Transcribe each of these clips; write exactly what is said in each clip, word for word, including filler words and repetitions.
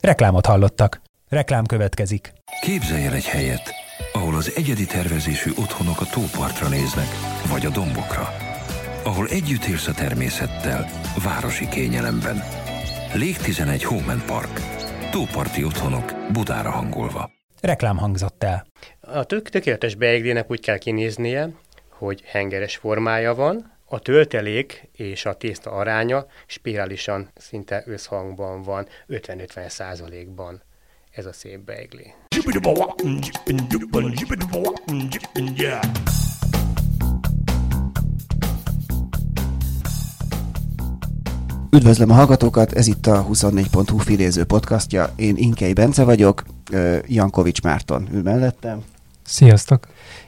Reklámot hallottak. Reklám következik. Képzelj el egy helyet, ahol az egyedi tervezésű otthonok a tópartra néznek, vagy a dombokra. Ahol együtt élsz a természettel, városi kényelemben. Légtizenegy Hóman Park. Tóparti otthonok Budára hangolva. Reklám hangzott el. A tök, tökéletes beiglének úgy kell kinéznie, hogy hengeres formája van, a töltelék és a tészta aránya spirálisan szinte összhangban van, ötven-ötven százalékban. Ez a szép beigli. Üdvözlöm a hallgatókat, ez itt a huszonnégy pont hu filéző podcastja. Én Inkei Bence vagyok, Jankovics Márton ül mellettem. Sziasztok!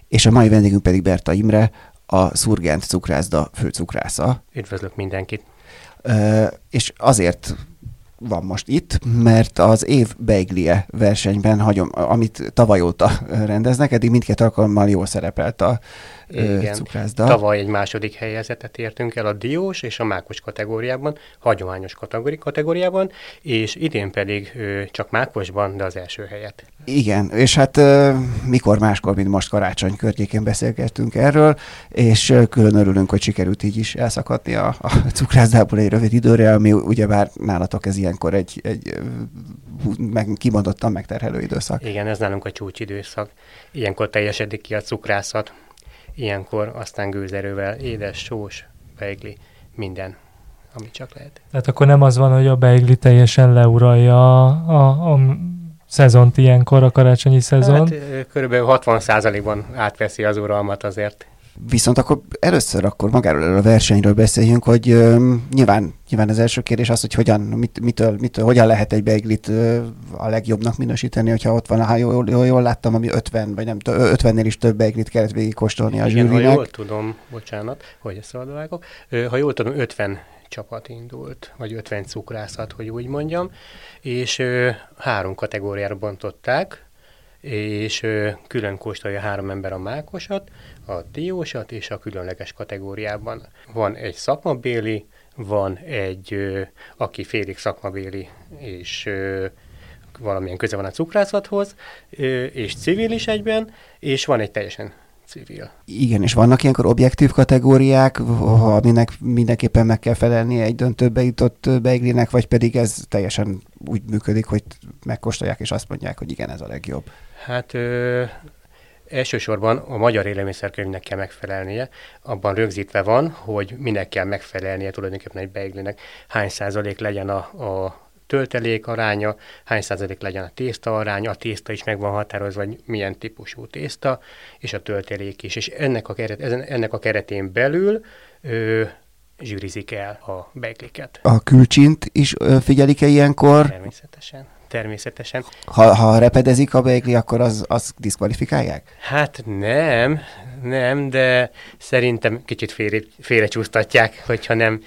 És a mai vendégünk pedig Berta Imre, a Szurgent Cukrászda főcukrásza. Üdvözlök mindenkit! És azért van most itt, mert az év beiglie versenyben, hagyom, amit tavaly óta rendeznek, eddig mindkét alkalommal jól szerepelt a Igen. cukrászda. Tavaly egy második helyezetet értünk el a diós és a mákos kategóriában, hagyományos kategóri kategóriában, és idén pedig csak mákosban, de az első helyet. Igen, és hát mikor máskor, mint most karácsony környékén beszélgettünk erről, és külön örülünk, hogy sikerült így is elszakadni a, a cukrászdából egy rövid időre, ami ugyebár nálatok ez ilyenkor egy, egy meg, kimondottan megterhelő időszak. Igen, ez nálunk a csúcsidőszak. Ilyenkor teljesedik ki a cukrászat. Ilyenkor aztán gőzerővel édes, sós, beigli, minden, ami csak lehet. Tehát akkor nem az van, hogy a beigli teljesen leuralja a, a, a szezont ilyenkor, a karácsonyi szezon? Hát körülbelül hatvan százalékban átveszi az uralmat azért. Viszont akkor először akkor magáról erről a versenyről beszéljünk, hogy ö, nyilván, nyilván az első kérdés az, hogy hogyan, mit, mitől, mitől, hogyan lehet egy beiglit ö, a legjobbnak minősíteni, hogyha ott van, ha jól, jól, jól láttam, ami ötven, vagy nem tudom, ötvennél is több beiglit kellett végigkóstolni a zsűrinek. Igen, ha jól tudom, bocsánat, hogy ezt szabadba vágok, ha jól tudom, ötven csapat indult, vagy ötven cukrászat, hogy úgy mondjam, és ö, három kategóriára bontották, és ö, külön kóstolja három ember a mákosat, a diósat és a különleges kategóriában. Van egy szakmabéli, van egy, ö, aki félig szakmabéli, és ö, valamilyen köze van a cukrászathoz, ö, és civil is egyben, és van egy teljesen civil. Igen, és vannak ilyenkor objektív kategóriák, aminek mindenképpen meg kell felelnie egy döntőbe jutott beiglinek, vagy pedig ez teljesen úgy működik, hogy megkóstolják, és azt mondják, hogy igen, ez a legjobb. Hát ö, elsősorban a magyar élelmiszerkönyvnek kell megfelelnie, abban rögzítve van, hogy minek kell megfelelnie tulajdonképpen egy beiglinek, hány százalék legyen a, a töltelék aránya, hány százalék legyen a tészta aránya, a tészta is meg van határozva, hogy milyen típusú tészta, és a töltelék is. És ennek a, keret, ennek a keretén belül ö, zsűrizik el a beigliket. A külcsint is figyelik-e ilyenkor? Természetesen. Természetesen. Ha, ha repedezik a beigli, akkor az, az diszkvalifikálják? Hát nem, nem, de szerintem kicsit félre, félrecsúsztatják, hogyha nem.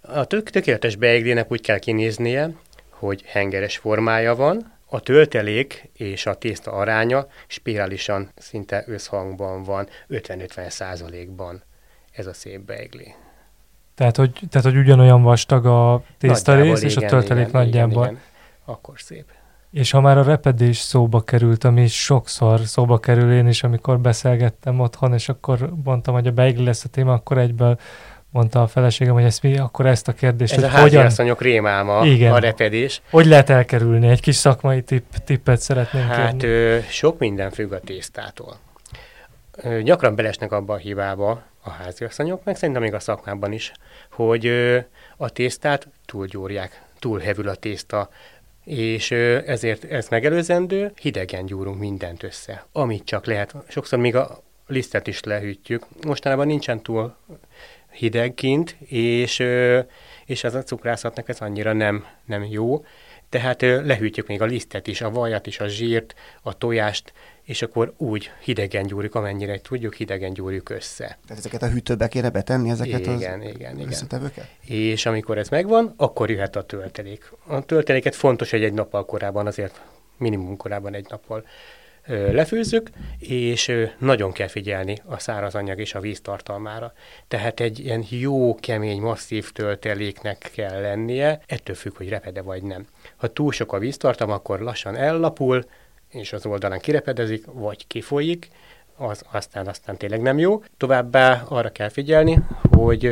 A tök, tökéletes beiglinek úgy kell kinéznie, hogy hengeres formája van, a töltelék és a tészta aránya spirálisan szinte összhangban van, ötven-ötven százalékban. Ez a szép beigli. Tehát hogy, tehát, hogy ugyanolyan vastag a tészta nagyjából, rész, és igen, a töltelék igen, nagyjából. Igen, igen. Akkor szép. És ha már a repedés szóba került, ami sokszor szóba kerül, én is, amikor beszélgettem otthon, és akkor mondtam, hogy a beigli lesz a téma, akkor egyből mondta a feleségem, hogy ezt mi, akkor ezt a kérdést, ez hogy a háziasszonyok rémálma, igen, a repedés. Hogy lehet elkerülni? Egy kis szakmai tipp, tippet szeretnénk kérni. Hát ö, sok minden függ a tésztától. Ö, gyakran belesnek abba a hibába a háziasszonyok, meg szerintem még a szakmában is, hogy ö, a tésztát túlgyúrják, túlhevül a tészta, és ö, ezért ez megelőzendő, hidegen gyúrunk mindent össze, amit csak lehet. Sokszor még a lisztet is lehűtjük. Mostanában nincsen túl hideg kint, és, és az a cukrászatnak ez annyira nem, nem jó. Tehát lehűtjük még a lisztet is, a vajat is, a zsírt, a tojást, és akkor úgy hidegen gyúrjuk, amennyire tudjuk, hidegen gyúrjuk össze. Tehát ezeket a hűtőbe kéne betenni, ezeket igen, az igen, igen. összetevőket? És amikor ez megvan, akkor jöhet a töltelék. A tölteléket fontos, hogy egy nappal korábban, azért minimum korábban egy nappal ö, lefőzzük, és ö, nagyon kell figyelni a szárazanyag és a víz tartalmára. Tehát egy ilyen jó, kemény, masszív tölteléknek kell lennie, ettől függ, hogy repede vagy nem. Ha túl sok a víztartalom, akkor lassan ellapul, és az oldalán kirepedezik, vagy kifolyik, az aztán, aztán tényleg nem jó. Továbbá arra kell figyelni, hogy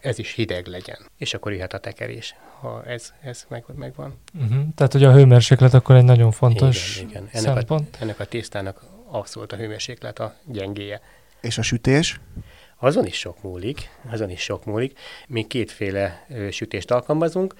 ez is hideg legyen, és akkor jöhet a tekerés, ha ez, ez meg, megvan. Uh-huh. Tehát, hogy a hőmérséklet akkor egy nagyon fontos igen, igen. Ennek szempont. A, ennek a tésztának abszolút a hőmérséklet a gyengéje. És a sütés? Azon is sok múlik, azon is sok múlik. Mi kétféle sütést alkalmazunk,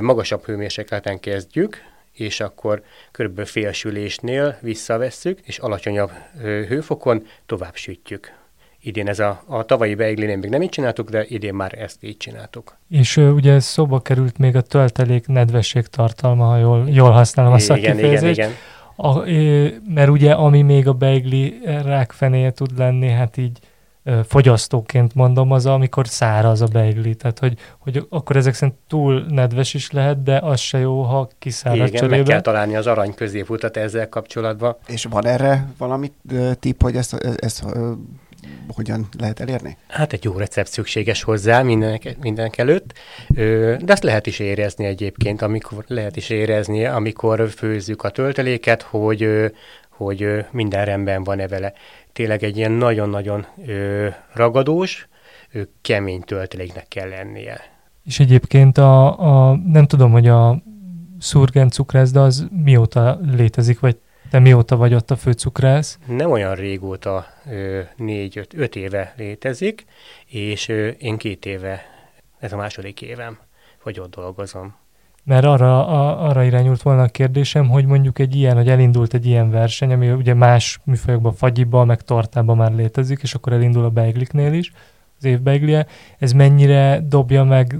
magasabb hőmérsékleten kezdjük, és akkor körülbelül fél sülésnél visszavesszük, és alacsonyabb hőfokon tovább sütjük. Idén ez a, a tavalyi beiglénél még nem így csináltuk, de idén már ezt így csináltuk. És uh, ugye szóba került még a töltelék nedvesség tartalma, ha jól, jól használom a szakkifejezést. Igen, igen, igen. Mert ugye ami még a beigli rákfenéje tud lenni, hát így fogyasztóként mondom, az, amikor száraz a beigli. Tehát, hogy, hogy akkor ezek szerint túl nedves is lehet, de az se jó, ha kiszárad cserébe. Igen, meg kell találni az arany középutat ezzel kapcsolatban. És van erre valami tipp, hogy ezt, ezt hogyan lehet elérni? Hát egy jó recept szükséges hozzá mindenek, mindenek előtt, de ezt lehet is érezni egyébként, amikor lehet is érezni, amikor főzzük a tölteléket, hogy, hogy minden rendben van-e vele. Tényleg egy ilyen nagyon-nagyon ö, ragadós, ö, kemény tölteléknek kell lennie. És egyébként a, a, nem tudom, hogy a Szurgent Cukrászda az mióta létezik, vagy te mióta vagy ott a főcukrász? Nem olyan régóta, négy-öt éve létezik, és ö, én két éve, ez a második évem, hogy ott dolgozom. Mert arra, a, arra irányult volna a kérdésem, hogy mondjuk egy ilyen, hogy elindult egy ilyen verseny, ami ugye más műfajokban, fagyiban, meg tortában már létezik, és akkor elindul a beigliknél is, az év beiglie. Ez mennyire dobja meg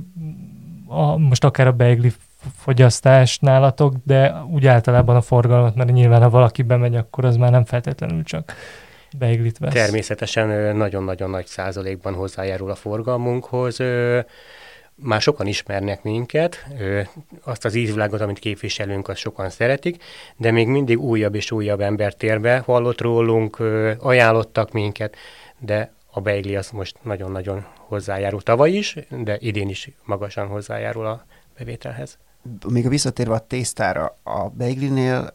a, most akár a beigli fogyasztást nálatok, de úgy általában a forgalmat, mert nyilván ha valaki bemegy, akkor az már nem feltétlenül csak beiglit vesz. Természetesen nagyon-nagyon nagy százalékban hozzájárul a forgalmunkhoz. Már sokan ismernek minket, ö, azt az ízvilágot, amit képviselünk, azt sokan szeretik, de még mindig újabb és újabb ember tér be, hallott rólunk, ö, ajánlottak minket, de a beigli az most nagyon-nagyon hozzájárul tavaly is, de idén is magasan hozzájárul a bevételhez. Még visszatérve a tésztára, a beiglinél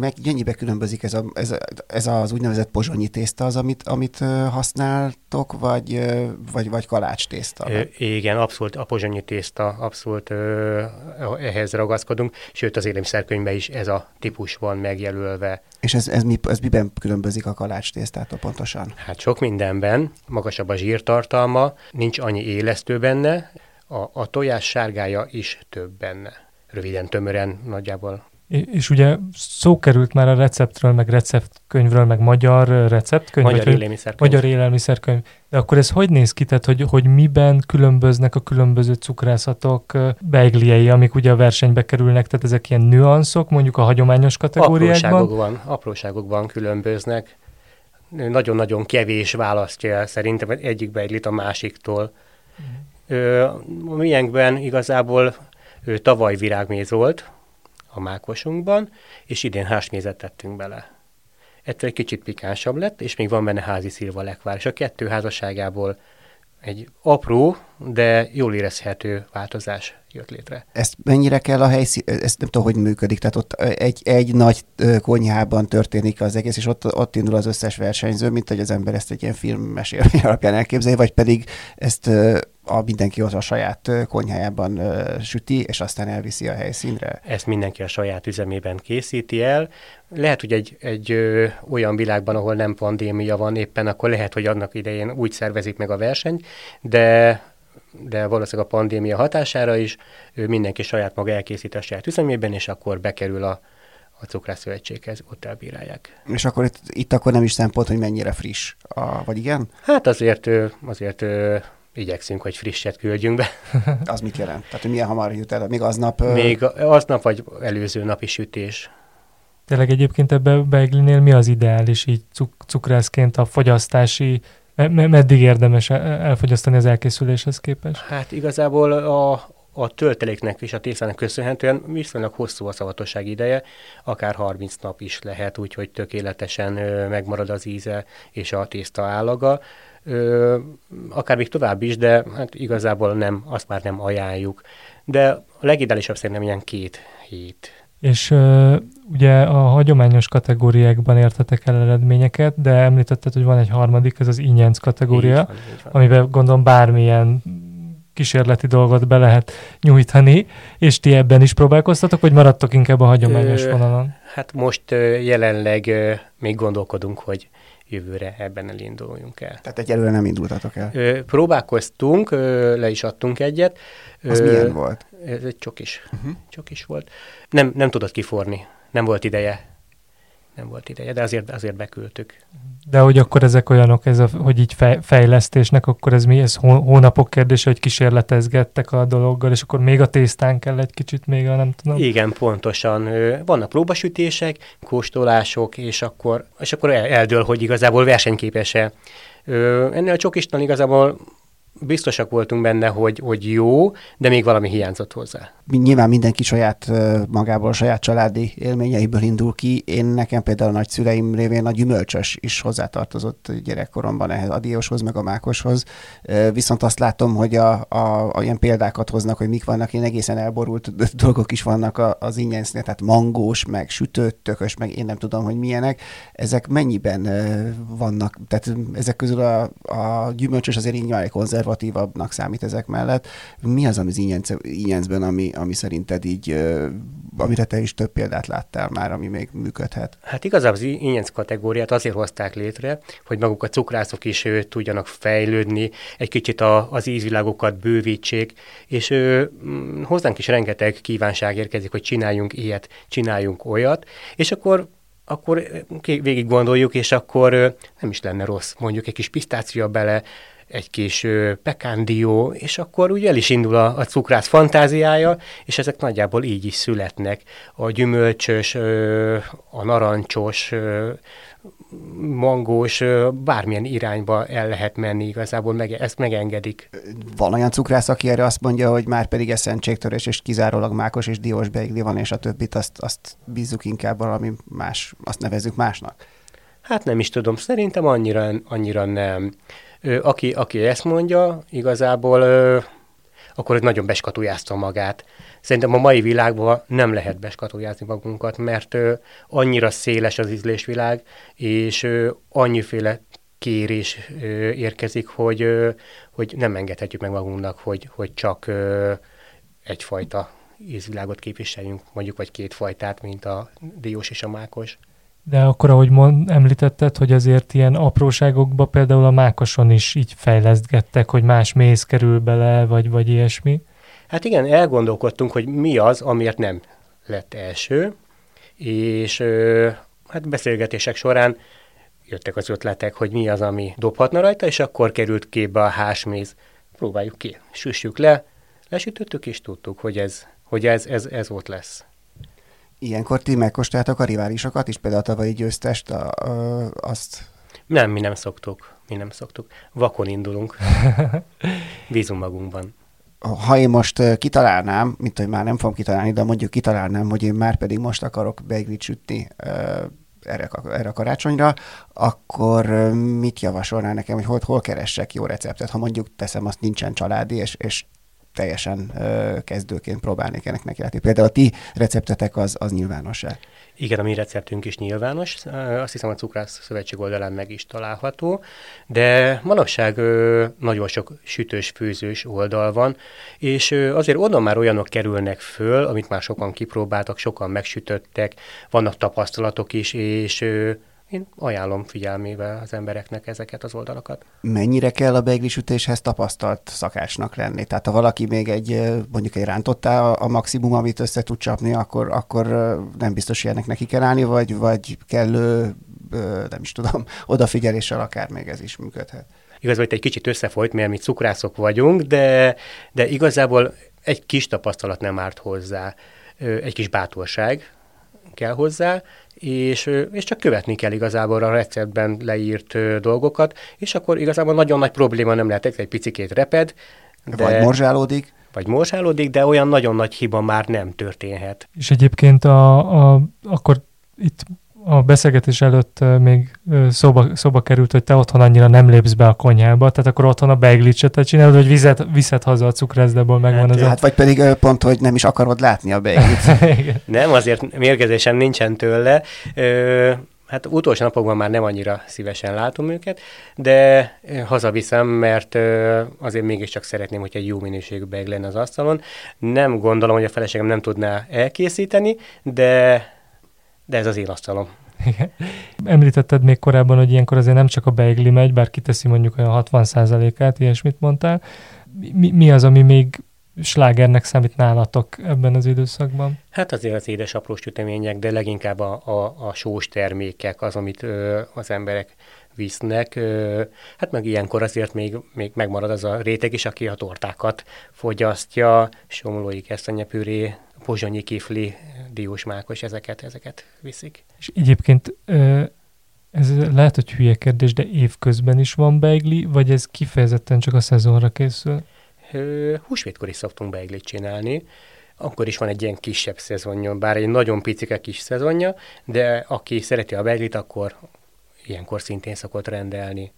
meg gyennyibe különbözik ez, a, ez, a, ez az úgynevezett pozsonyi tészta az, amit, amit használtok, vagy, vagy, vagy kalács tészta? Ö, igen, abszolút a pozsonyi tészta, abszolút ö, ehhez ragaszkodunk, sőt az élelmiszerkönyvben is ez a típus van megjelölve. És ez, ez, mi, ez miben különbözik a kalács tésztától pontosan? Hát sok mindenben, magasabb a zsírtartalma, nincs annyi élesztő benne, a, a tojás sárgája is több benne. Röviden, tömören nagyjából. És ugye szó került már a receptről, meg receptkönyvről, meg magyar receptkönyv. Magyar élelmiszerkönyv. Magyar élelmiszerkönyv. De akkor ez hogy néz ki? Tehát, hogy, hogy miben különböznek a különböző cukrászatok beigliei, amik ugye a versenybe kerülnek, tehát ezek ilyen nüanszok, mondjuk a hagyományos kategóriákban? Apróságokban, apróságokban különböznek. Nagyon-nagyon kevés választja el szerintem egyik beiglit a másiktól. Mm. Miénkben igazából tavaly virágméz volt, a mákosunkban, és idén házsmézet tettünk bele. Ettől egy kicsit pikánsabb lett, és még van benne házi szilva lekvár, és a kettő házasságából egy apró, de jól érezhető változás jött létre. Ezt mennyire kell a helyszín, ezt nem tudom, hogy működik, tehát ott egy, egy nagy konyhában történik az egész, és ott, ott indul az összes versenyző, mint hogy az ember ezt egy ilyen filmmesélmény alapján elképzelje, vagy pedig ezt a mindenki ott a saját konyhájában süti, és aztán elviszi a helyszínre. Ezt mindenki a saját üzemében készíti el. Lehet, hogy egy, egy ö, olyan világban, ahol nem pandémia van éppen, akkor lehet, hogy annak idején úgy szervezik meg a versenyt, de, de valószínűleg a pandémia hatására is ő mindenki saját maga elkészíti a saját üzemében, és akkor bekerül a a Cukrászszövetséghez, ott elbírálják. És akkor itt, itt akkor nem is szempont, hogy mennyire friss, a, vagy igen? Hát azért, azért igyekszünk, hogy frisset küldjünk be. Az mit jelent? Tehát, hogy milyen hamar jut el? Még aznap? Ö... Még aznap, vagy előző napi sütés. Tényleg egyébként ebben a beiglinél mi az ideális így cuk- cukrászként a fogyasztási, me- meddig érdemes elfogyasztani az elkészüléshez képest? Hát igazából a... A tölteléknek és a tésztának köszönhetően viszonylag hosszú a szavatosság ideje, akár harminc nap is lehet, úgyhogy tökéletesen ö, megmarad az íze és a tészta állaga. Ö, akár még tovább is, de hát igazából nem, azt már nem ajánljuk. De a legideálisabb szerintem ilyen két hét. És ö, ugye a hagyományos kategóriákban értetek el eredményeket, de említetted, hogy van egy harmadik, ez az ingyenc kategória, így van, így van. Amiben gondolom bármilyen kísérleti dolgot be lehet nyújtani, és ti ebben is próbálkoztatok, vagy maradtok inkább a hagyományos Ö, vonalon? Hát most jelenleg még gondolkodunk, hogy jövőre ebben elinduljunk el. Tehát egyelőre nem indultatok el? Ö, próbálkoztunk, ö, le is adtunk egyet. Az Ö, milyen volt? Ez egy csokis. Uh-huh. Csokis volt. Nem, nem tudott kiforni. Nem volt ideje. Nem volt ideje, de azért, azért beküldtük. De hogy akkor ezek olyanok, ez a, hogy így fej, fejlesztésnek, akkor ez mi? Ez hónapok kérdése, hogy kísérletezgettek a dologgal, és akkor még a tésztán kell egy kicsit, még a nem tudom. Igen, pontosan. Vannak próbasütések, kóstolások, és akkor, és akkor eldől, hogy igazából versenyképes-e. Ennél a csokisnál igazából biztosak voltunk benne, hogy, hogy jó, de még valami hiányzott hozzá. Nyilván mindenki saját magából, saját családi élményeiből indul ki. Én nekem például a nagyszüleim révén a gyümölcsös is hozzátartozott gyerekkoromban ehhez a dióshoz, meg a mákoshoz. Viszont azt látom, hogy a, a, a ilyen példákat hoznak, hogy mik vannak, én egészen elborult dolgok is vannak az ingyencnél, tehát mangós, meg sütött, tökös, meg én nem tudom, hogy milyenek. Ezek mennyiben vannak, tehát ezek közül a, a gyümölcsös azért így konzerv konzervatívabbnak számít ezek mellett. Mi az, ami az ingyencben, ami, ami szerinted így, amire te is több példát láttál már, ami még működhet? Hát igazából az ingyenc kategóriát azért hozták létre, hogy maguk a cukrászok is ő, tudjanak fejlődni, egy kicsit a, az ízvilágokat bővítsék, és ő, hozzánk is rengeteg kívánság érkezik, hogy csináljunk ilyet, csináljunk olyat, és akkor akkor végig gondoljuk, és akkor nem is lenne rossz, mondjuk egy kis pisztácia bele, egy kis pekándió, és akkor úgy el is indul a, a cukrász fantáziája, és ezek nagyjából így is születnek. A gyümölcsös, a narancsos, mangós, bármilyen irányba el lehet menni igazából, meg, ezt megengedik. Van olyan cukrász, aki erre azt mondja, hogy már pedig ez szentségtörés, és kizárólag mákos és diós beigli van, és a többit azt, azt bízzuk inkább valami más, azt nevezzük másnak. Hát nem is tudom, szerintem annyira, annyira nem. Aki, aki ezt mondja, igazából ö, akkor nagyon beskatujázta magát. Szerintem a mai világban nem lehet beskatujázni magunkat, mert ö, annyira széles az ízlésvilág, és ö, annyiféle kérés ö, érkezik, hogy, ö, hogy nem engedhetjük meg magunknak, hogy, hogy csak ö, egyfajta ízvilágot képviseljünk, mondjuk, vagy kétfajtát, mint a diós és a mákos. De akkor, ahogy mond, említetted, hogy azért ilyen apróságokba például a mákoson is így fejlesztgettek, hogy más méz kerül bele, vagy, vagy ilyesmi. Hát igen, elgondolkodtunk, hogy mi az, amiért nem lett első, és hát beszélgetések során jöttek az ötletek, hogy mi az, ami dobhatna rajta, és akkor került képbe a hásméz. Próbáljuk ki, süssük le, lesütöttük, és tudtuk, hogy ez, hogy ez, ez, ez ott lesz. Ilyenkor ti megkóstoljátok a riválisokat is, például a tavalyi győztest, a, a, azt? Nem, mi nem szoktuk. Mi nem szoktuk. Vakon indulunk. Bízunk magunkban. Ha én most kitalálnám, mint hogy már nem fogom kitalálni, de mondjuk kitalálnám, hogy én már pedig most akarok beiglit sütni erre, erre a karácsonyra, akkor mit javasolnál nekem, hogy hol, hol keressek jó receptet? Ha mondjuk teszem, azt nincsen családi, és, és teljesen ö, kezdőként próbálnék ennek nekiállni. Például a ti receptetek az, az nyilvános-e? Igen, a mi receptünk is nyilvános. Azt hiszem, a Cukrász Szövetség oldalán meg is található, de manapság ö, nagyon sok sütős, főzős oldal van, és ö, azért oda már olyanok kerülnek föl, amit már sokan kipróbáltak, sokan megsütöttek, vannak tapasztalatok is, és ö, én ajánlom figyelmével az embereknek ezeket az oldalakat. Mennyire kell a beigli sütéshez tapasztalt szakásnak lenni? Tehát ha valaki még egy, mondjuk egy rántottá a maximum, amit össze tud csapni, akkor, akkor nem biztos, hogy ennek neki kell állni, vagy, vagy kellő, nem is tudom, odafigyeléssel akár még ez is működhet. Igaz, hogy egy kicsit összefolyt, mert mi cukrászok vagyunk, de, de igazából egy kis tapasztalat nem árt hozzá, egy kis bátorság kell hozzá, és, és csak követni kell igazából a receptben leírt dolgokat, és akkor igazából nagyon nagy probléma nem lehet, egy picikét reped. De... Vagy morzsálódik. vagy morzsálódik, de olyan nagyon nagy hiba már nem történhet. És egyébként a, a, akkor itt a beszélgetés előtt még szóba, szóba került, hogy te otthon annyira nem lépsz be a konyhába, tehát akkor otthon a beiglit csinálod, hogy vizet, viszed haza a cukrászdából, megvan hát, az. Hát, vagy pedig pont, hogy nem is akarod látni a beiglit. Nem, azért mérgezésem nincsen tőle. Ö, hát utolsó napokban már nem annyira szívesen látom őket, de hazaviszem, mert azért mégiscsak szeretném, hogy egy jó minőségű beigli lenne az asztalon. Nem gondolom, hogy a feleségem nem tudná elkészíteni, de, de ez az én asztalom. Igen. Említetted még korábban, hogy ilyenkor azért nem csak a beigli megy, bár kiteszi mondjuk olyan hatvan százalékát, ilyesmit mondtál. Mi, mi az, ami még slágernek számít nálatok ebben az időszakban? Hát azért az édes apró sütemények, de leginkább a, a, a sós termékek az, amit ö, az emberek visznek. Ö, hát meg ilyenkor azért még, még megmarad az a réteg is, aki a tortákat fogyasztja, somlói kesztenyepüré, pozsonyi kifli, diósmákos, ezeket, ezeket viszik. És egyébként ö, ez lehet, hogy hülye kérdés, de évközben is van beigli, vagy ez kifejezetten csak a szezonra készül? Húsvétkor is szoktunk beiglit csinálni, akkor is van egy ilyen kisebb szezonja, bár egy nagyon picike kis szezonja, de aki szereti a beiglit, akkor ilyenkor szintén szokott rendelni.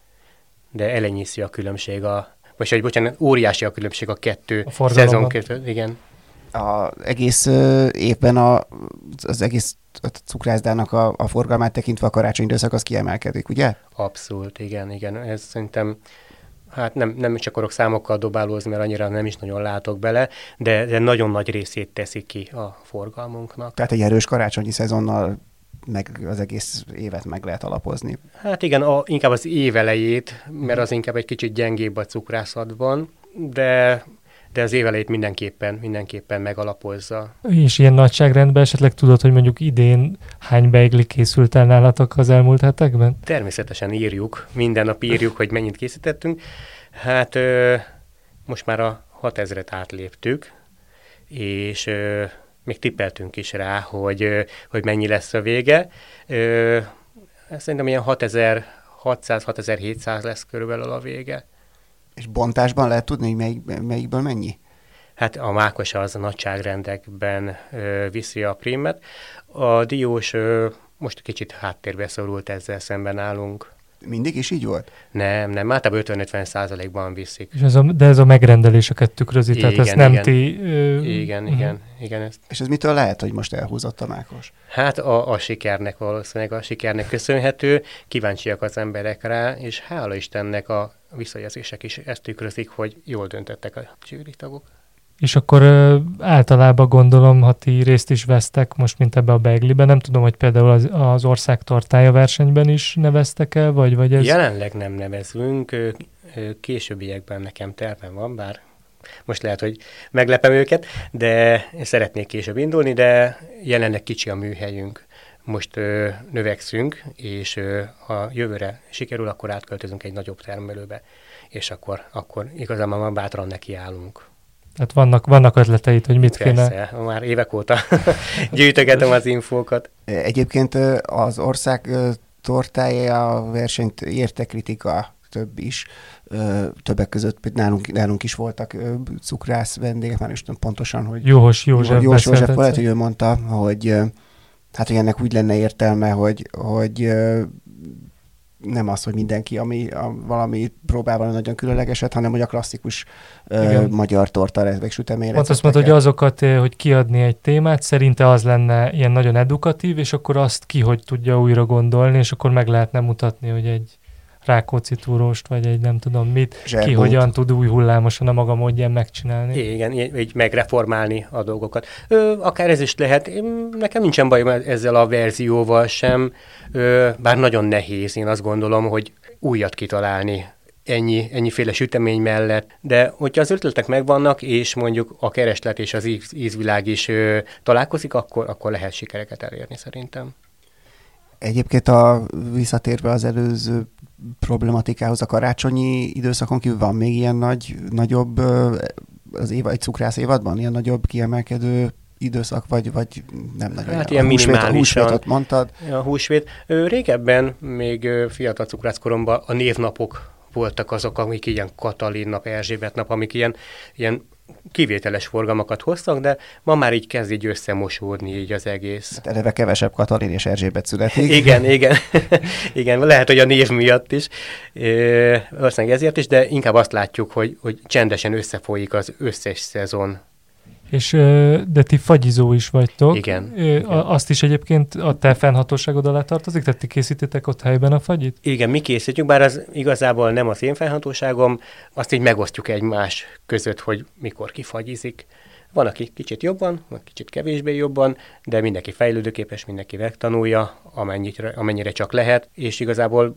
De elenyészi a különbség, a, vagy hogy bocsánat, óriási a különbség a kettő a szezon között. Igen. A egész évben a, az egész a cukrászdának a, a forgalmát tekintve a karácsony időszak az kiemelkedik, ugye? Abszolút, igen, igen. Ez szerintem hát nem, nem csak akarok számokkal dobálózni, mert annyira nem is nagyon látok bele, de, de nagyon nagy részét teszi ki a forgalmunknak. Tehát egy erős karácsonyi szezonnal meg az egész évet meg lehet alapozni. Hát igen, a, inkább az év elejét, mert az inkább egy kicsit gyengébb a cukrászatban, de, de az év elejét mindenképpen, mindenképpen megalapozza. És ilyen nagyságrendben esetleg tudod, hogy mondjuk idén hány beigli készült el nálatok az elmúlt hetekben? Természetesen írjuk, minden nap írjuk, hogy mennyit készítettünk. Hát ö, most már a hatezret átléptük, és ö, még tippeltünk is rá, hogy, ö, hogy mennyi lesz a vége. Ö, szerintem ilyen hatezer-hatszáz, hatezer-hétszáz lesz körülbelül a vége. És bontásban lehet tudni, hogy melyik, melyikből mennyi? Hát a mákos az a nagyságrendekben ö, viszi a prímet. A diós ö, most kicsit háttérbe szorult, ezzel szemben állunk. Mindig is így volt? Nem, nem, általában ötven-ötven százalékban viszik. És ez a, de ez a megrendeléseket tükrözi, igen, tehát ez nem igen. ti... Ö, igen, uh-huh. igen, igen. Ezt. És ez mitől lehet, hogy most elhúzott a mákos? Hát a, a sikernek valószínűleg, a sikernek köszönhető, kíváncsiak az emberek rá, és hála Istennek a visszajelzések is ezt tükrözik, hogy jól döntöttek a zsűri tagok. És akkor ö, általában gondolom, ha ti részt is vesztek most, mint ebbe a beiglibe, nem tudom, hogy például az, az ország tortája versenyben is neveztek el, vagy, vagy ez... Jelenleg nem nevezünk, ö, ö, későbbiekben nekem tervem van, bár most lehet, hogy meglepem őket, de szeretnék később indulni, de jelenleg kicsi a műhelyünk. Most ö, növekszünk, és ö, ha jövőre sikerül, akkor átköltözünk egy nagyobb termelőbe, és akkor, akkor igazából már bátran nekiállunk. Tehát vannak, vannak ötleteid, hogy mit Persze, kéne? Persze, már évek óta gyűjtögetem az infókat. Egyébként az ország tortája a versenyt érte kritika, több is. Többek között nálunk, nálunk is voltak cukrász vendégek, már is tudom pontosan, hogy... Juhos József. Juhos József volt, hogy ő mondta, hogy hát, hogy ennek úgy lenne értelme, hogy, hogy nem az, hogy mindenki ami, a, valami próbálva nagyon különlegeset, hanem hogy a klasszikus ö, magyar torta rezbek süteményre. Pont azt mondta, hogy azokat, hogy kiadni egy témát, szerinte az lenne ilyen nagyon edukatív, és akkor azt ki, hogy tudja újra gondolni, és akkor meg lehetne mutatni, hogy egy Rákóczi túróst, vagy egy nem tudom mit, Zserbót. Ki hogyan tud új hullámosan a maga módján megcsinálni. Igen, így megreformálni a dolgokat. Ö, akár ez is lehet. Nekem nincsen bajom ezzel a verzióval sem, ö, bár nagyon nehéz, én azt gondolom, hogy újat kitalálni ennyi, ennyiféle sütemény mellett. De hogyha az ötletek megvannak, és mondjuk a kereslet és az íz, ízvilág is ö, találkozik, akkor, akkor lehet sikereket elérni szerintem. Egyébként a visszatérve az előző problematikához a karácsonyi időszakon kívül van még ilyen nagy, nagyobb, az év, egy cukrász évadban ilyen nagyobb kiemelkedő időszak, vagy, vagy nem nagyon. Hát ilyen minimálisan. Húsvétot mondtad. Ja, húsvét. Régebben, még fiatal cukrászkoromban a névnapok voltak azok, amik ilyen Katalin nap, Erzsébet nap, amik ilyen, ilyen kivételes forgalmakat hoztak, de ma már így kezd így összemosódni így az egész. Hát eleve kevesebb Katalin és Erzsébet születik. igen, igen. igen, lehet, hogy a név miatt is. Valószínűleg ezért is, de inkább azt látjuk, hogy, hogy csendesen összefolyik az összes szezon. És, de ti fagyizó is vagytok. Igen. Azt is egyébként a te fennhatóságod alá tartozik? Tehát ti készítitek ott helyben a fagyit? Igen, mi készítjük, bár az igazából nem az én fennhatóságom, azt így megosztjuk egymás között, hogy mikor ki fagyizik. Van, aki kicsit jobban, van, kicsit kevésbé jobban, de mindenki fejlődőképes, mindenki megtanulja, amennyire, amennyire csak lehet, és igazából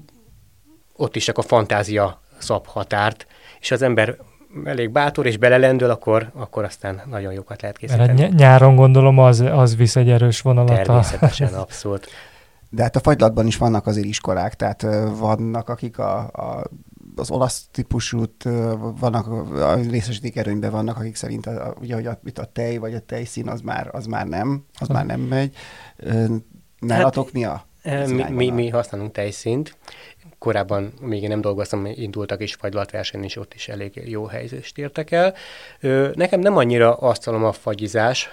ott is csak a fantázia szab határt, és az ember elég bátor, és belelendül, akkor, akkor aztán nagyon jókat lehet készíteni. Ny- nyáron gondolom az, az visz egy erős vonalat. Természetesen, abszolút. De hát a fagylatban is vannak azért iskolák, tehát vannak, akik a, a, az olasz típusút, vannak, a részesíték erőnyben vannak, akik szerint a, ugye, hogy a, itt a tej vagy a tejszín, az már, az már nem, az hát. már nem megy. Nálatok hát, mi a? Mi, mi, mi használunk tejszínt. Korábban, még én nem dolgoztam, indultak is fagylatversenyen, és ott is elég jó helyzést értek el. Nekem nem annyira asztalom a fagyizás,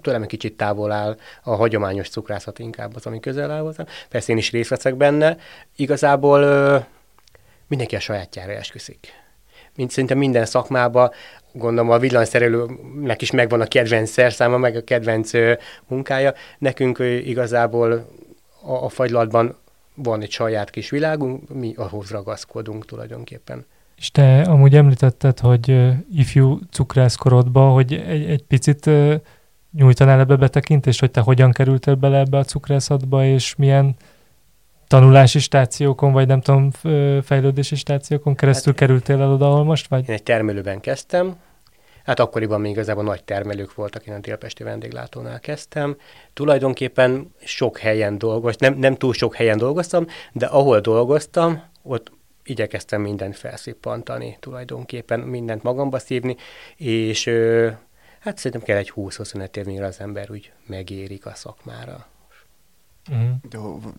tőlem egy kicsit távol áll a hagyományos cukrászat, inkább az, ami közel áll hozzám. Persze én is részt veszek benne. Igazából mindenki a sajátjára esküszik. Mint szerintem minden szakmában, gondolom a villanyszerelőnek is megvan a kedvenc szerszáma, meg a kedvenc munkája. Nekünk igazából a, a fagylatban van egy saját kis világunk, mi ahhoz ragaszkodunk tulajdonképpen. És te amúgy említetted, hogy ifjú cukrászkorodban, hogy egy, egy picit nyújtanál ebbe betekintést, hogy te hogyan kerültél bele ebbe a cukrászatba, és milyen tanulási stációkon, vagy nem tudom, fejlődési stációkon keresztül hát kerültél el oda, ahol most vagy? Én egy termelőben kezdtem. Hát akkoriban még igazából nagy termelők voltak, én a délpesti vendéglátónál kezdtem. Tulajdonképpen sok helyen dolgoztam, nem, nem túl sok helyen dolgoztam, de ahol dolgoztam, ott igyekeztem mindent felszippantani, tulajdonképpen mindent magamba szívni, és hát szerintem kell egy húsz-huszonöt év, mire az ember úgy megérik a szakmára. Mm.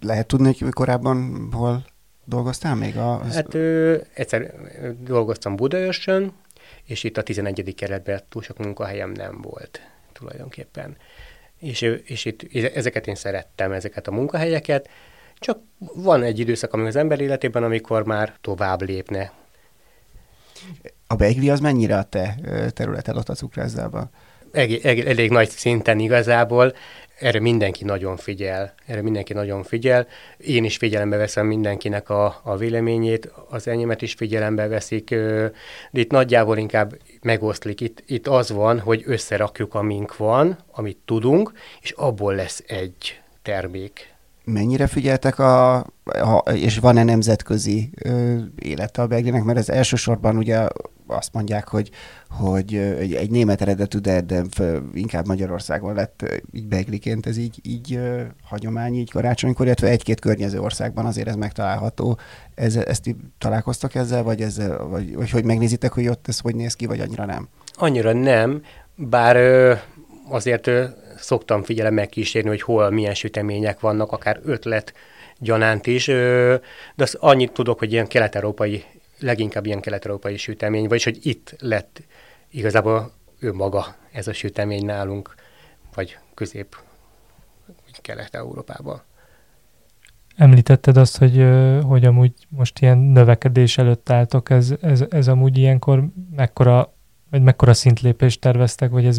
Lehet tudni, hogy korábban hol dolgoztál még? A... Hát ö, egyszer dolgoztam Budaörsön, és itt a tizenegyedik keretben túl sok munkahelyem nem volt tulajdonképpen. És, és itt ezeket én szerettem, ezeket a munkahelyeket, csak van egy időszak, ami az ember életében, amikor már tovább lépne. A beigli az mennyire a te területed ott a cukrászdában? Elég, elég, elég nagy szinten igazából, erre mindenki nagyon figyel, erre mindenki nagyon figyel. Én is figyelembe veszem mindenkinek a, a véleményét, az enyémet is figyelembe veszik, de itt nagyjából inkább megoszlik. Itt, itt az van, hogy összerakjuk, amink van, amit tudunk, és abból lesz egy termék. Mennyire figyeltek, a, a, és van-e nemzetközi ö, élete a Beglinek? Mert ez elsősorban ugye azt mondják, hogy, hogy egy német eredetű, de, de inkább Magyarországon lett így Begliként, ez így, így hagyomány, így karácsonykor, illetve egy-két környező országban azért ez megtalálható. Ez, ezt így találkoztak ezzel, vagy, ezzel vagy, vagy hogy megnézitek, hogy ott ez hogy néz ki, vagy annyira nem? Annyira nem, bár ö, azért... Ö, szoktam figyelemmel kísérni, hogy hol milyen sütemények vannak, akár ötlet gyanánt is, de azt annyit tudok, hogy ilyen kelet-európai, leginkább ilyen kelet-európai sütemény, vagyis hogy itt lett igazából ő maga ez a sütemény nálunk, vagy közép, vagy kelet-európában. Említetted azt, hogy, hogy amúgy most ilyen növekedés előtt álltok, ez, ez, ez amúgy ilyenkor mekkora vagy mekkora szintlépést terveztek, vagy ez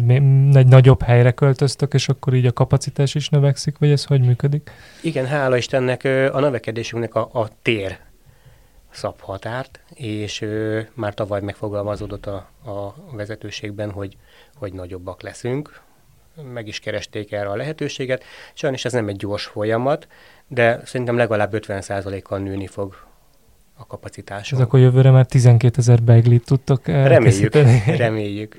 egy nagyobb helyre költöztök, és akkor így a kapacitás is növekszik, vagy ez hogy működik? Igen, hála Istennek a növekedésünknek a, a tér szab határt, és már tavaly megfogalmazódott a, a vezetőségben, hogy, hogy nagyobbak leszünk. Meg is keresték erre a lehetőséget. Sajnos ez nem egy gyors folyamat, de szerintem legalább ötven százalékkal nőni fog a kapacitásunk. Ez akkor jövőre már tizenkét ezer beiglit tudtok elkészíteni. Reméljük, reméljük.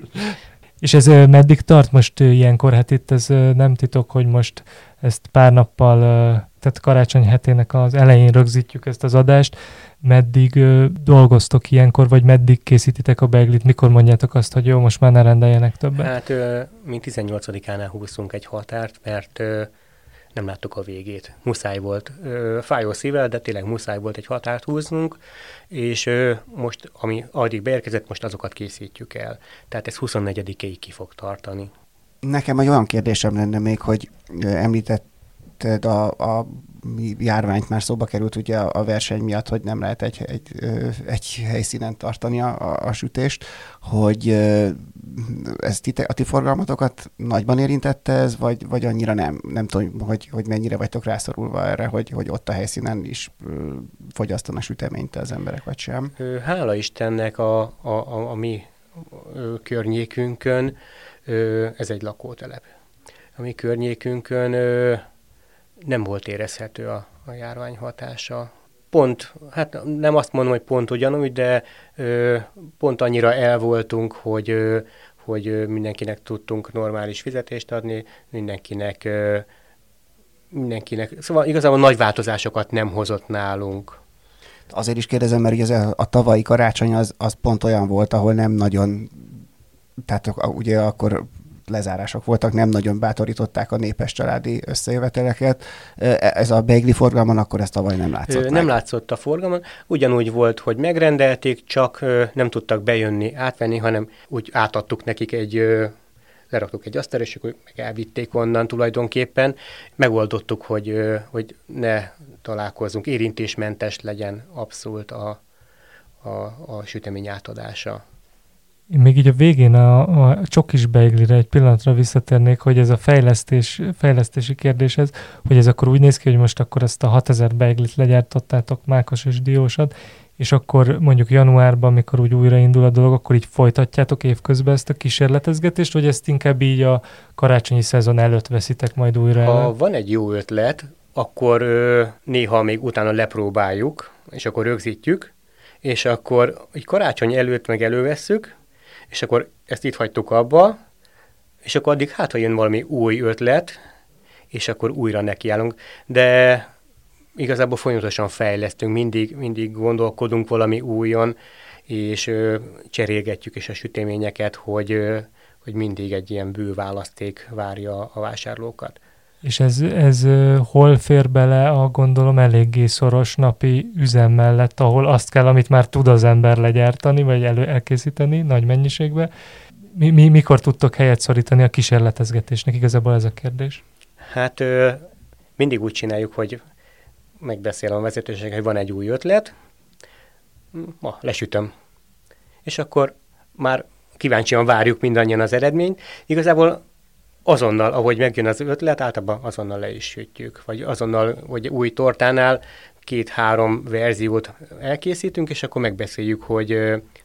És ez meddig tart most ilyenkor? Hát itt ez nem titok, hogy most ezt pár nappal tehát karácsony hetének az elején rögzítjük ezt az adást, meddig ö, dolgoztok ilyenkor, vagy meddig készítitek a beiglit, mikor mondjátok azt, hogy jó, most már ne rendeljenek többet? Hát ö, mi tizennyolcadikánál húztunk egy határt, mert ö, nem láttuk a végét. Muszáj volt. Ö, fájó szívvel, de tényleg muszáj volt egy határt húznunk, és ö, most, ami addig beérkezett, most azokat készítjük el. Tehát ez huszonnegyedikéig ki fog tartani. Nekem egy olyan kérdésem lenne még, hogy említetted a, a járványt, már szóba került ugye a verseny miatt, hogy nem lehet egy, egy, egy helyszínen tartani a, a sütést, hogy ez ti, a ti forgalmatokat nagyban érintette ez, vagy, vagy annyira nem? Nem tudom, hogy, hogy mennyire vagytok rászorulva erre, hogy, hogy ott a helyszínen is fogyasztanak süteményt az emberek, vagy sem? Hála Istennek a, a, a, a mi környékünkön ez egy lakótelep. A mi környékünkön nem volt érezhető a, a járvány hatása. Pont, hát nem azt mondom, hogy pont ugyanúgy, de ö, pont annyira elvoltunk, hogy, ö, hogy mindenkinek tudtunk normális fizetést adni, mindenkinek, ö, mindenkinek, szóval igazából nagy változásokat nem hozott nálunk. Azért is kérdezem, mert ugye a tavalyi karácsony az, az pont olyan volt, ahol nem nagyon, tehát ugye akkor lezárások voltak, nem nagyon bátorították a népes családi összejöveteleket. Ez a beigli forgalman akkor ezt tavaly nem látszott. Nem meg. látszott a forgalman. Ugyanúgy volt, hogy megrendelték, csak nem tudtak bejönni, átvenni, hanem úgy átadtuk nekik egy, leraktuk egy asztalra, és akkor meg elvitték onnan tulajdonképpen. Megoldottuk, hogy, hogy ne találkozzunk, érintésmentes legyen abszolút a, a, a sütemény átadása. Én még így a végén a, a csokis beiglire egy pillanatra visszatérnék, hogy ez a fejlesztés, fejlesztési kérdéshez, hogy ez akkor úgy néz ki, hogy most akkor ezt a hatezer beiglit legyártottátok, mákos és diósat, és akkor mondjuk januárban, amikor úgy újraindul a dolog, akkor így folytatjátok évközben ezt a kísérletezgetést, vagy ezt inkább így a karácsonyi szezon előtt veszitek majd újra? Ha van egy jó ötlet, akkor néha még utána lepróbáljuk, és akkor rögzítjük, és akkor így karácsony előtt meg elővesszük, és akkor ezt itt hagytuk abba, és akkor addig hát, ha jön valami új ötlet, és akkor újra nekiállunk. De igazából folyamatosan fejlesztünk, mindig, mindig gondolkodunk valami újon, és ö, cserélgetjük is a süteményeket, hogy, ö, hogy mindig egy ilyen bő választék várja a vásárlókat. És ez, ez hol fér bele a, gondolom, eléggé szoros napi üzem mellett, ahol azt kell, amit már tud az ember legyártani, vagy elő elkészíteni nagy mennyiségbe. Mi, mi, mikor tudtok helyet szorítani a kísérletezgetésnek? Igazából ez a kérdés. Hát ö, mindig úgy csináljuk, hogy megbeszélem a vezetőséggel, hogy van egy új ötlet, ma lesütöm. És akkor már kíváncsian várjuk mindannyian az eredményt. Igazából azonnal, ahogy megjön az ötlet, általában azonnal le is sütjük. Vagy azonnal, hogy új tortánál két-három verziót elkészítünk, és akkor megbeszéljük, hogy,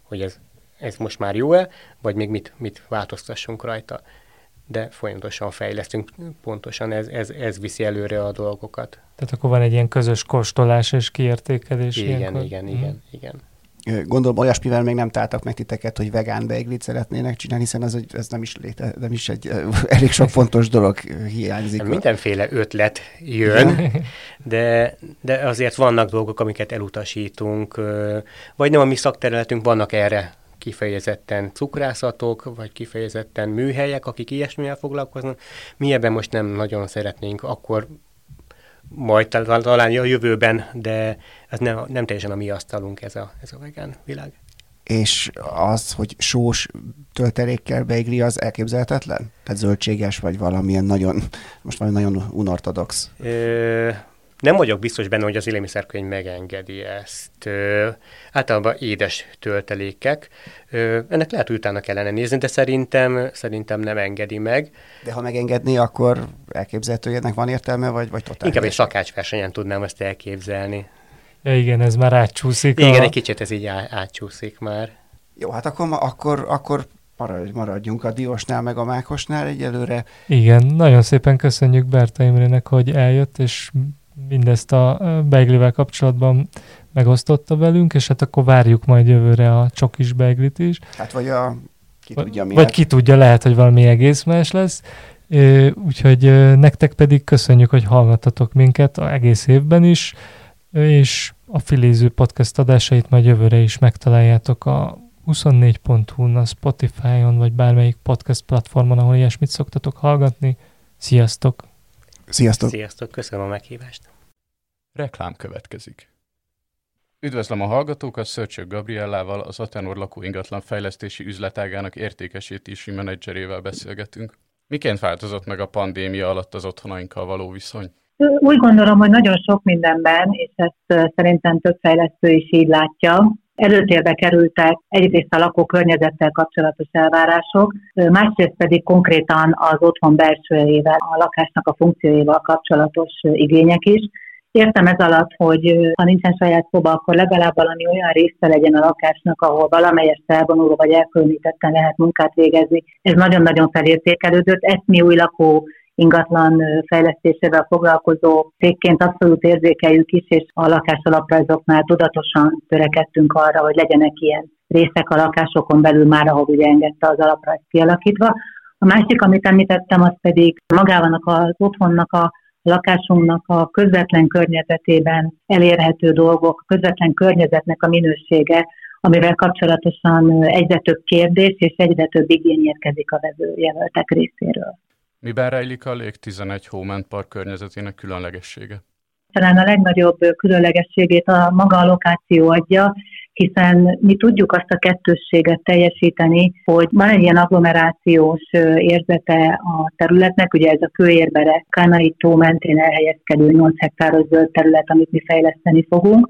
hogy ez, ez most már jó-e, vagy még mit, mit változtassunk rajta. De folyamatosan fejlesztünk, pontosan ez, ez, ez viszi előre a dolgokat. Tehát akkor van egy ilyen közös kóstolás és kiértékelés. Igen, ilyenkor? igen, igen, hmm. igen. Gondolom, olyasmivel még nem táltak meg titeket, hogy vegán beiglit szeretnének csinálni, hiszen ez, ez nem, is léte, nem is egy elég sok fontos dolog hiányzik. Mindenféle ötlet jön, de, de azért vannak dolgok, amiket elutasítunk, vagy nem a mi szakterületünk, vannak erre kifejezetten cukrászatok, vagy kifejezetten műhelyek, akik ilyesmivel foglalkoznak. Mi ebben most nem nagyon szeretnénk, akkor majd talán a jövőben, de ez nem, nem teljesen a mi asztalunk ez a, ez a vegán világ. És az, hogy sós töltelékkel beigli, az elképzelhetetlen? Tehát zöldséges, vagy valamilyen nagyon, most valami nagyon unortodox? Ö, nem vagyok biztos benne, hogy az élelmiszerkönyv megengedi ezt. Ö, általában édes töltelékek. Ö, ennek lehet, hogy utána kellene nézni, de szerintem, szerintem nem engedi meg. De ha megengedné, akkor elképzelhető, hogy ennek van értelme, vagy, vagy totál? Inkább egy szakácsversenyen tudnám ezt elképzelni. Ja, igen, ez már átcsúszik. Igen, a... egy kicsit ez így á- átcsúszik már. Jó, hát akkor, akkor, akkor maradjunk a diósnál, meg a mákosnál egyelőre. Igen, nagyon szépen köszönjük Berta Imrének, hogy eljött, és mindezt a beiglivel kapcsolatban megosztotta velünk, és hát akkor várjuk majd jövőre a csokis beiglit is. Hát vagy a... Ki tudja, vagy, vagy ki tudja, lehet, hogy valami egész más lesz. Úgyhogy nektek pedig köszönjük, hogy hallgattatok minket az egész évben is, és a Filéző Podcast adásait majd jövőre is megtaláljátok a huszonnégy pont hu-n, a Spotify-on, vagy bármelyik podcast platformon, ahol ilyesmit szoktatok hallgatni. Sziasztok! Sziasztok! Sziasztok! Köszönöm a meghívást! Reklám következik. Üdvözlöm a hallgatókat, Szörcsök Gabriellával, az Atenor lakó ingatlan fejlesztési üzletágának értékesítési menedzserével beszélgetünk. Miként változott meg a pandémia alatt az otthonainkkal való viszony? Úgy gondolom, hogy nagyon sok mindenben, és ezt szerintem több fejlesztő is így látja. Előtérbe kerültek egyrészt a lakókörnyezettel kapcsolatos elvárások, másrészt pedig konkrétan az otthon belsőjével, a lakásnak a funkcióival kapcsolatos igények is. Értem ez alatt, hogy ha nincsen saját szoba, akkor legalább valami olyan része legyen a lakásnak, ahol valamelyest elvonuló vagy elkülönítetten lehet munkát végezni. Ez nagyon-nagyon felértékelődött. Ezt mi új lakó ingatlan fejlesztésével foglalkozó cégként abszolút érzékeljük is, és a lakásalapprajzoknál tudatosan törekedtünk arra, hogy legyenek ilyen részek a lakásokon belül már, ahol ugye engedte az alaprajz kialakítva. A másik, amit említettem, az pedig magában az otthonnak a lakásunknak a közvetlen környezetében elérhető dolgok, közvetlen környezetnek a minősége, amivel kapcsolatosan egyre több kérdés és egyre több igény érkezik a vevőjelöltek részéről. Miben rejlik a Légtizenegy Hóman Park környezetének különlegessége? Talán a legnagyobb különlegességét a maga a lokáció adja, hiszen mi tudjuk azt a kettősséget teljesíteni, hogy van egy ilyen agglomerációs érzete a területnek, ugye ez a Kőérbere, Kánai tó mentén elhelyezkedő nyolc hektáros zöld terület, amit mi fejleszteni fogunk,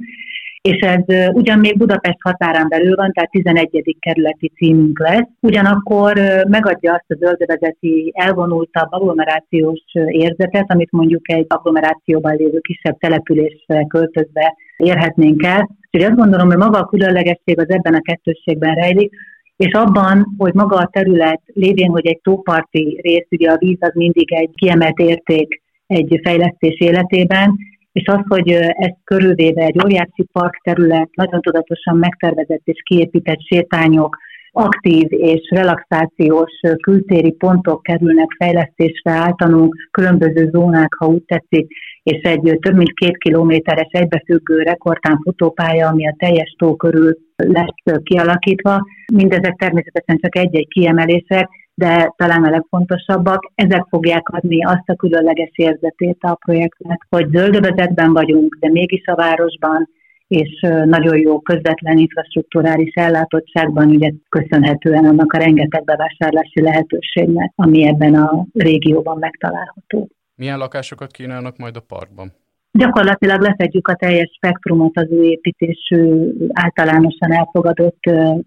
és ez ugyan még Budapest határán belül van, tehát tizenegyedik kerületi címünk lesz, ugyanakkor megadja azt az zöldövezeti elvonultabb agglomerációs érzetet, amit mondjuk egy agglomerációban lévő kisebb településre költözve érhetnénk el. Úgyhogy azt gondolom, hogy maga a különlegesség az ebben a kettősségben rejlik, és abban, hogy maga a terület lévén, hogy egy tóparti rész, ugye a víz az mindig egy kiemelt érték egy fejlesztés életében, és az, hogy ezt körülvéve egy óriási parkterület, nagyon tudatosan megtervezett és kiépített sétányok, aktív és relaxációs kültéri pontok kerülnek fejlesztésre, általunk különböző zónák, ha úgy tetszik, és egy több mint két kilométeres egybefüggő rekordtán futópálya, ami a teljes tó körül lesz kialakítva. Mindezek természetesen csak egy-egy kiemelések, de talán a legfontosabbak. Ezek fogják adni azt a különleges érzetét a projektnek, hogy zöldövezetben vagyunk, de mégis a városban, és nagyon jó közvetlen infrastrukturális ellátottságban, ugye köszönhetően annak a rengeteg bevásárlási lehetőségnek, ami ebben a régióban megtalálható. Milyen lakásokat kínálnak majd a parkban? Gyakorlatilag lefedjük a teljes spektrumot az új építésű, általánosan elfogadott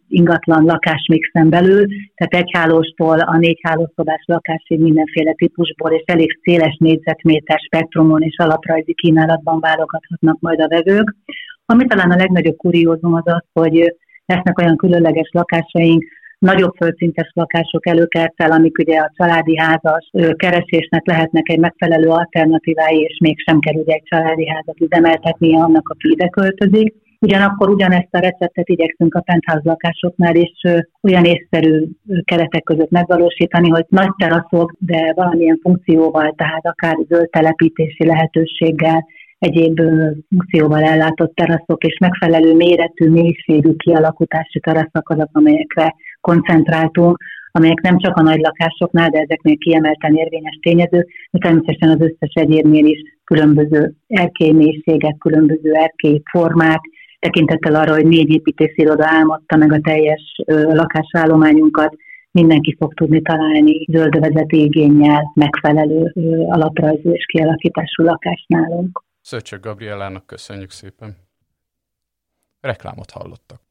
ingatlan lakásmixen belül, tehát egyhálóstól a négyhálószobás lakásig mindenféle típusból, és elég széles négyzetméter spektrumon és alaprajzi kínálatban válogathatnak majd a vevők. Ami talán a legnagyobb kuriózum az az, hogy lesznek olyan különleges lakásaink, nagyobb földszintes lakások előkertel, amik ugye a családi házas keresésnek lehetnek egy megfelelő alternatívái, és mégsem kell ugye egy családi házat üzemeltetnie annak, aki ide költözik. Ugyanakkor ugyanezt a receptet igyekszünk a penthouse lakásoknál is olyan észszerű keretek között megvalósítani, hogy nagy teraszok, de valamilyen funkcióval, tehát akár zöld telepítési lehetőséggel, egyéb funkcióval ellátott teraszok és megfelelő méretű, mélységű kialakítási teraszok azok, amelyekre koncentráltunk, amelyek nem csak a nagy lakásoknál, de ezeknél kiemelten érvényes tényezők, de természetesen az összes egyébnél is különböző erkélymélységek, különböző erkélyformák, tekintettel arra, hogy négy építésziroda álmodta meg a teljes lakásállományunkat, mindenki fog tudni találni zöldövezeti igénnyel megfelelő alaprajzú és kialakítású lakást nálunk. Szörcsök Gabriellának köszönjük szépen. Reklámot hallottak.